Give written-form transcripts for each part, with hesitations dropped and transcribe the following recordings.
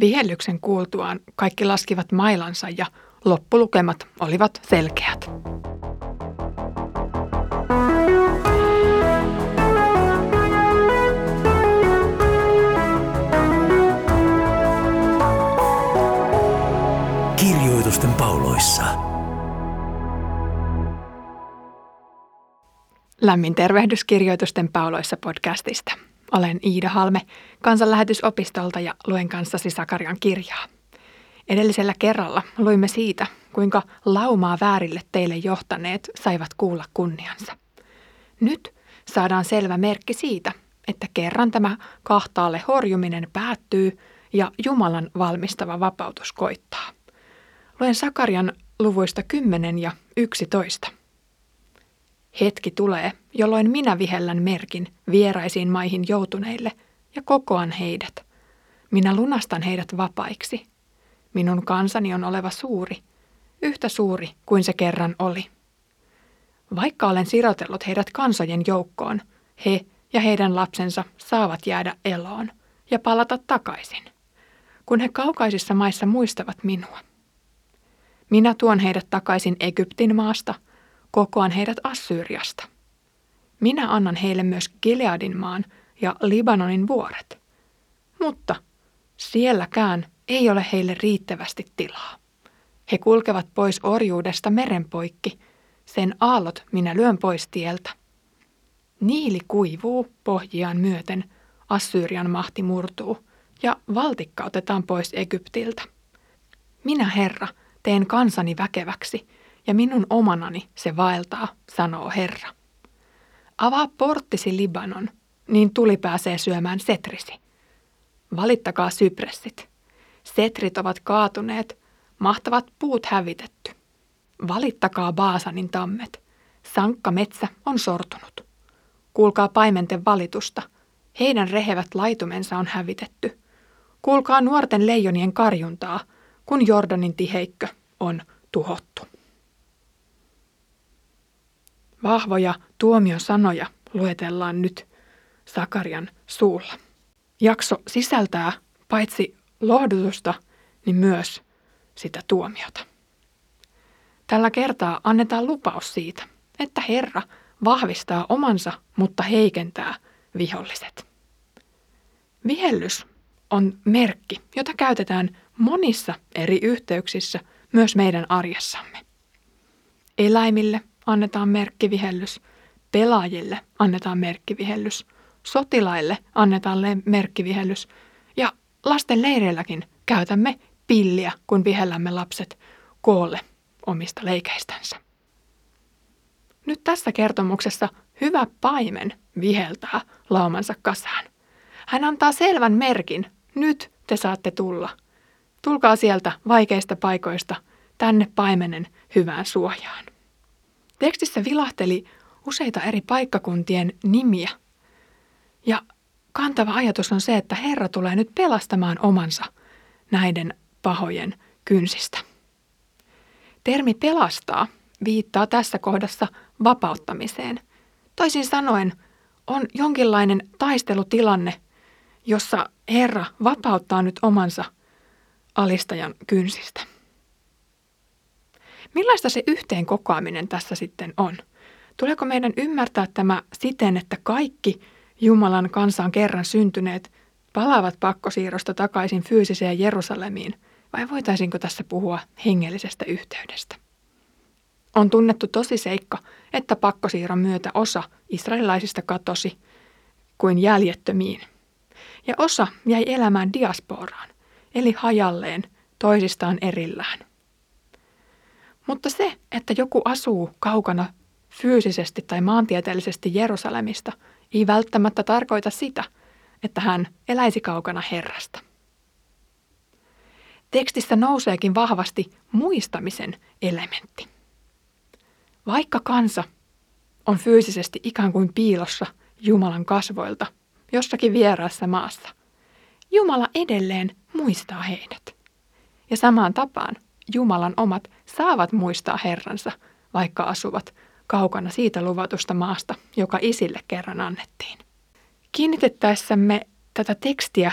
Vihellyksen kuultuaan kaikki laskivat mailansa ja loppulukemat olivat selkeät. Kirjoitusten pauloissa. Lämmin tervehdys Kirjoitusten pauloissa -podcastista. Olen Iida Halme Kansanlähetysopistolta ja luen kanssasi Sakarian kirjaa. Edellisellä kerralla luimme siitä, kuinka laumaa väärille teille johtaneet saivat kuulla kunniansa. Nyt saadaan selvä merkki siitä, että kerran tämä kahtaalle horjuminen päättyy ja Jumalan valmistava vapautus koittaa. Luen Sakarian luvuista 10 ja 11. Hetki tulee, jolloin minä vihellän merkin vieraisiin maihin joutuneille ja kokoan heidät. Minä lunastan heidät vapaiksi. Minun kansani on oleva suuri, yhtä suuri kuin se kerran oli. Vaikka olen sirotellut heidät kansojen joukkoon, he ja heidän lapsensa saavat jäädä eloon ja palata takaisin, kun he kaukaisissa maissa muistavat minua. Minä tuon heidät takaisin Egyptin maasta, kokoan heidät Assyriasta. Minä annan heille myös Gileadin maan ja Libanonin vuoret, mutta sielläkään ei ole heille riittävästi tilaa. He kulkevat pois orjuudesta merenpoikki, sen aallot minä lyön pois tieltä. Niili kuivuu pohjiaan myöten, Assyrian mahti murtuu ja valtikka otetaan pois Egyptiltä. Minä, Herra, teen kansani väkeväksi, ja minun omanani se vaeltaa, sanoo Herra. Avaa porttisi Libanon, niin tuli pääsee syömään setrisi. Valittakaa sypressit. Setrit ovat kaatuneet, mahtavat puut hävitetty. Valittakaa Baasanin tammet. Sankka metsä on sortunut. Kuulkaa paimenten valitusta. Heidän rehevät laitumensa on hävitetty. Kuulkaa nuorten leijonien karjuntaa, kun Jordanin tiheikkö on tuhottu. Vahvoja tuomiosanoja luetellaan nyt Sakarian suulla. Jakso sisältää paitsi lohdutusta, niin myös sitä tuomiota. Tällä kertaa annetaan lupaus siitä, että Herra vahvistaa omansa, mutta heikentää viholliset. Vihellys on merkki, jota käytetään monissa eri yhteyksissä myös meidän arjessamme. Eläimille annetaan merkkivihellys, pelaajille annetaan merkkivihellys, sotilaille annetaan merkkivihellys ja lasten leireilläkin käytämme pilliä, kun vihellämme lapset koolle omista leikeistänsä. Nyt tässä kertomuksessa hyvä paimen viheltää laumansa kasaan. Hän antaa selvän merkin, nyt te saatte tulla. Tulkaa sieltä vaikeista paikoista tänne paimenen hyvään suojaan. Tekstissä vilahteli useita eri paikkakuntien nimiä. Ja kantava ajatus on se, että Herra tulee nyt pelastamaan omansa näiden pahojen kynsistä. Termi pelastaa viittaa tässä kohdassa vapauttamiseen. Toisin sanoen on jonkinlainen taistelutilanne, jossa Herra vapauttaa nyt omansa alistajan kynsistä. Millaista se yhteen kokoaminen tässä sitten on? Tuleeko meidän ymmärtää tämä siten, että kaikki Jumalan kansaan kerran syntyneet palaavat pakkosiirrosta takaisin fyysiseen Jerusalemiin, vai voitaisiinko tässä puhua hengellisestä yhteydestä? On tunnettu tosiseikka, että pakkosiirron myötä osa israelilaisista katosi kuin jäljettömiin, ja osa jäi elämään diasporaan, eli hajalleen toisistaan erillään. Mutta se, että joku asuu kaukana fyysisesti tai maantieteellisesti Jerusalemista, ei välttämättä tarkoita sitä, että hän eläisi kaukana Herrasta. Tekstissä nouseekin vahvasti muistamisen elementti. Vaikka kansa on fyysisesti ikään kuin piilossa Jumalan kasvoilta jossakin vieraassa maassa, Jumala edelleen muistaa heidät. Ja samaan tapaan Jumalan omat saavat muistaa Herransa, vaikka asuvat kaukana siitä luvatusta maasta, joka isille kerran annettiin. Kiinnitettäessämme tätä tekstiä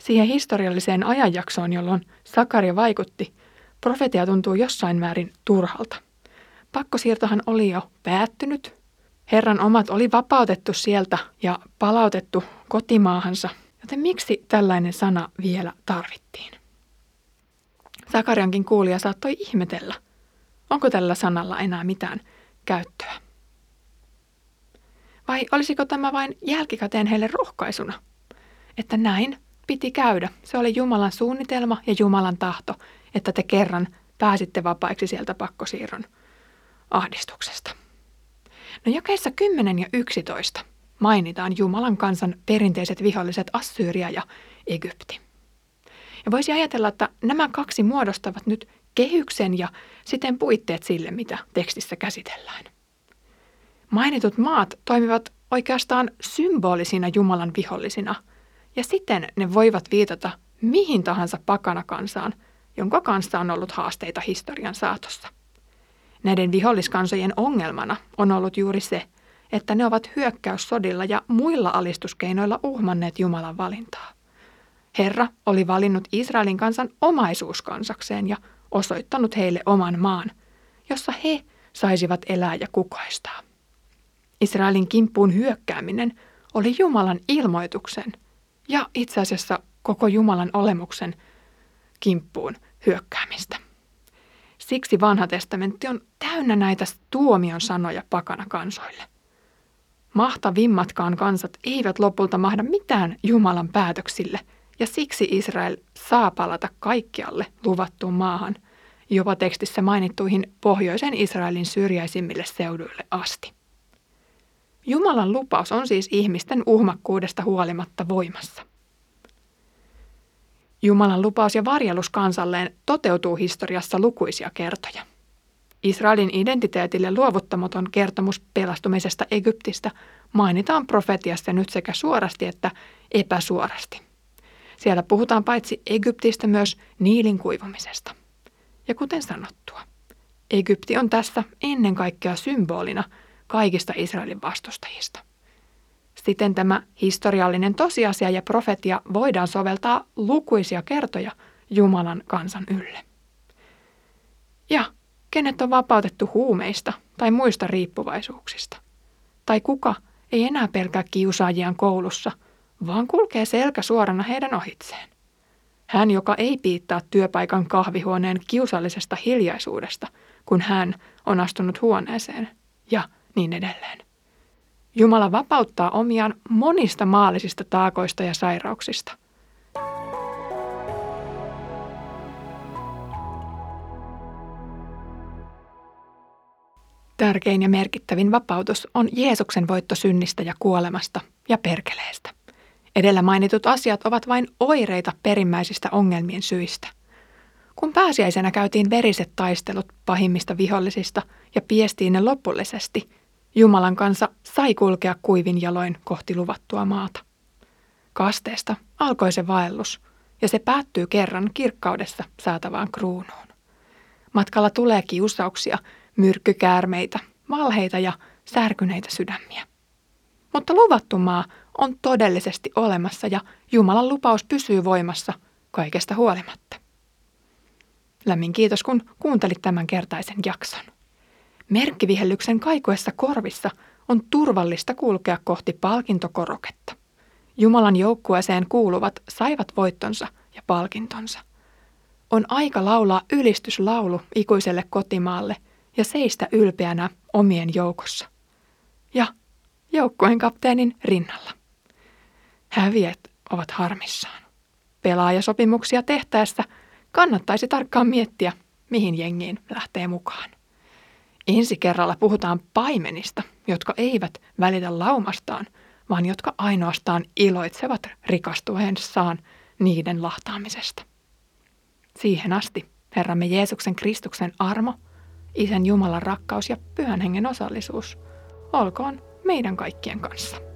siihen historialliseen ajanjaksoon, jolloin Sakaria vaikutti, profetia tuntuu jossain määrin turhalta. Pakkosiirtohan oli jo päättynyt. Herran omat oli vapautettu sieltä ja palautettu kotimaahansa, joten miksi tällainen sana vielä tarvittiin? Sakariankin kuulija saattoi ihmetellä, onko tällä sanalla enää mitään käyttöä. Vai olisiko tämä vain jälkikäteen heille rohkaisuna, että näin piti käydä. Se oli Jumalan suunnitelma ja Jumalan tahto, että te kerran pääsitte vapaiksi sieltä pakkosiirron ahdistuksesta. No jakeissa 10 ja 11 mainitaan Jumalan kansan perinteiset viholliset Assyria ja Egypti. Ja voisi ajatella, että nämä kaksi muodostavat nyt kehyksen ja siten puitteet sille, mitä tekstissä käsitellään. Mainitut maat toimivat oikeastaan symbolisina Jumalan vihollisina, ja siten ne voivat viitata mihin tahansa pakanakansaan, jonka kanssa on ollut haasteita historian saatossa. Näiden viholliskansojen ongelmana on ollut juuri se, että ne ovat hyökkäyssodilla ja muilla alistuskeinoilla uhmanneet Jumalan valintaa. Herra oli valinnut Israelin kansan omaisuuskansakseen ja osoittanut heille oman maan, jossa he saisivat elää ja kukoistaa. Israelin kimppuun hyökkääminen oli Jumalan ilmoituksen ja itse asiassa koko Jumalan olemuksen kimppuun hyökkäämistä. Siksi Vanha testamentti on täynnä näitä tuomion sanoja pakana kansoille. Mahtavimmatkaan kansat eivät lopulta mahda mitään Jumalan päätöksille, ja siksi Israel saa palata kaikkialle luvattuun maahan, jopa tekstissä mainittuihin pohjoisen Israelin syrjäisimmille seuduille asti. Jumalan lupaus on siis ihmisten uhmakkuudesta huolimatta voimassa. Jumalan lupaus ja varjelus kansalleen toteutuu historiassa lukuisia kertoja. Israelin identiteetille luovuttamaton kertomus pelastumisesta Egyptistä mainitaan profetiassa nyt sekä suorasti että epäsuorasti. Siellä puhutaan paitsi Egyptistä myös Niilin kuivumisesta. Ja kuten sanottua, Egypti on tässä ennen kaikkea symbolina kaikista Israelin vastustajista. Siten tämä historiallinen tosiasia ja profetia voidaan soveltaa lukuisia kertoja Jumalan kansan ylle. Ja kenet on vapautettu huumeista tai muista riippuvaisuuksista? Tai kuka ei enää pelkää kiusaajiaan koulussa, vaan kulkee selkä suorana heidän ohitseen? Hän, joka ei piittaa työpaikan kahvihuoneen kiusallisesta hiljaisuudesta, kun hän on astunut huoneeseen ja niin edelleen. Jumala vapauttaa omiaan monista maallisista taakoista ja sairauksista. Tärkein ja merkittävin vapautus on Jeesuksen voitto synnistä ja kuolemasta ja perkeleestä. Edellä mainitut asiat ovat vain oireita perimmäisistä ongelmien syistä. Kun pääsiäisenä käytiin veriset taistelut pahimmista vihollisista ja piestiin ne lopullisesti – Jumalan kansa sai kulkea kuivin jaloin kohti luvattua maata. Kasteesta alkoi se vaellus, ja se päättyy kerran kirkkaudessa saatavaan kruunuun. Matkalla tulee kiusauksia, myrkkykäärmeitä, valheita ja särkyneitä sydämiä. Mutta luvattu maa on todellisesti olemassa, ja Jumalan lupaus pysyy voimassa kaikesta huolimatta. Lämmin kiitos, kun kuuntelit tämän kertaisen jakson. Merkkivihellyksen kaikuessa korvissa on turvallista kulkea kohti palkintokoroketta. Jumalan joukkueeseen kuuluvat saivat voittonsa ja palkintonsa. On aika laulaa ylistyslaulu ikuiselle kotimaalle ja seistä ylpeänä omien joukossa. Ja joukkueen kapteenin rinnalla. Häviät ovat harmissaan. Pelaajasopimuksia tehtäessä kannattaisi tarkkaan miettiä, mihin jengiin lähtee mukaan. Ensi kerralla puhutaan paimenista, jotka eivät välitä laumastaan, vaan jotka ainoastaan iloitsevat rikastuessaan niiden lahtaamisesta. Siihen asti Herramme Jeesuksen Kristuksen armo, Isän Jumalan rakkaus ja Pyhän Hengen osallisuus olkoon meidän kaikkien kanssa.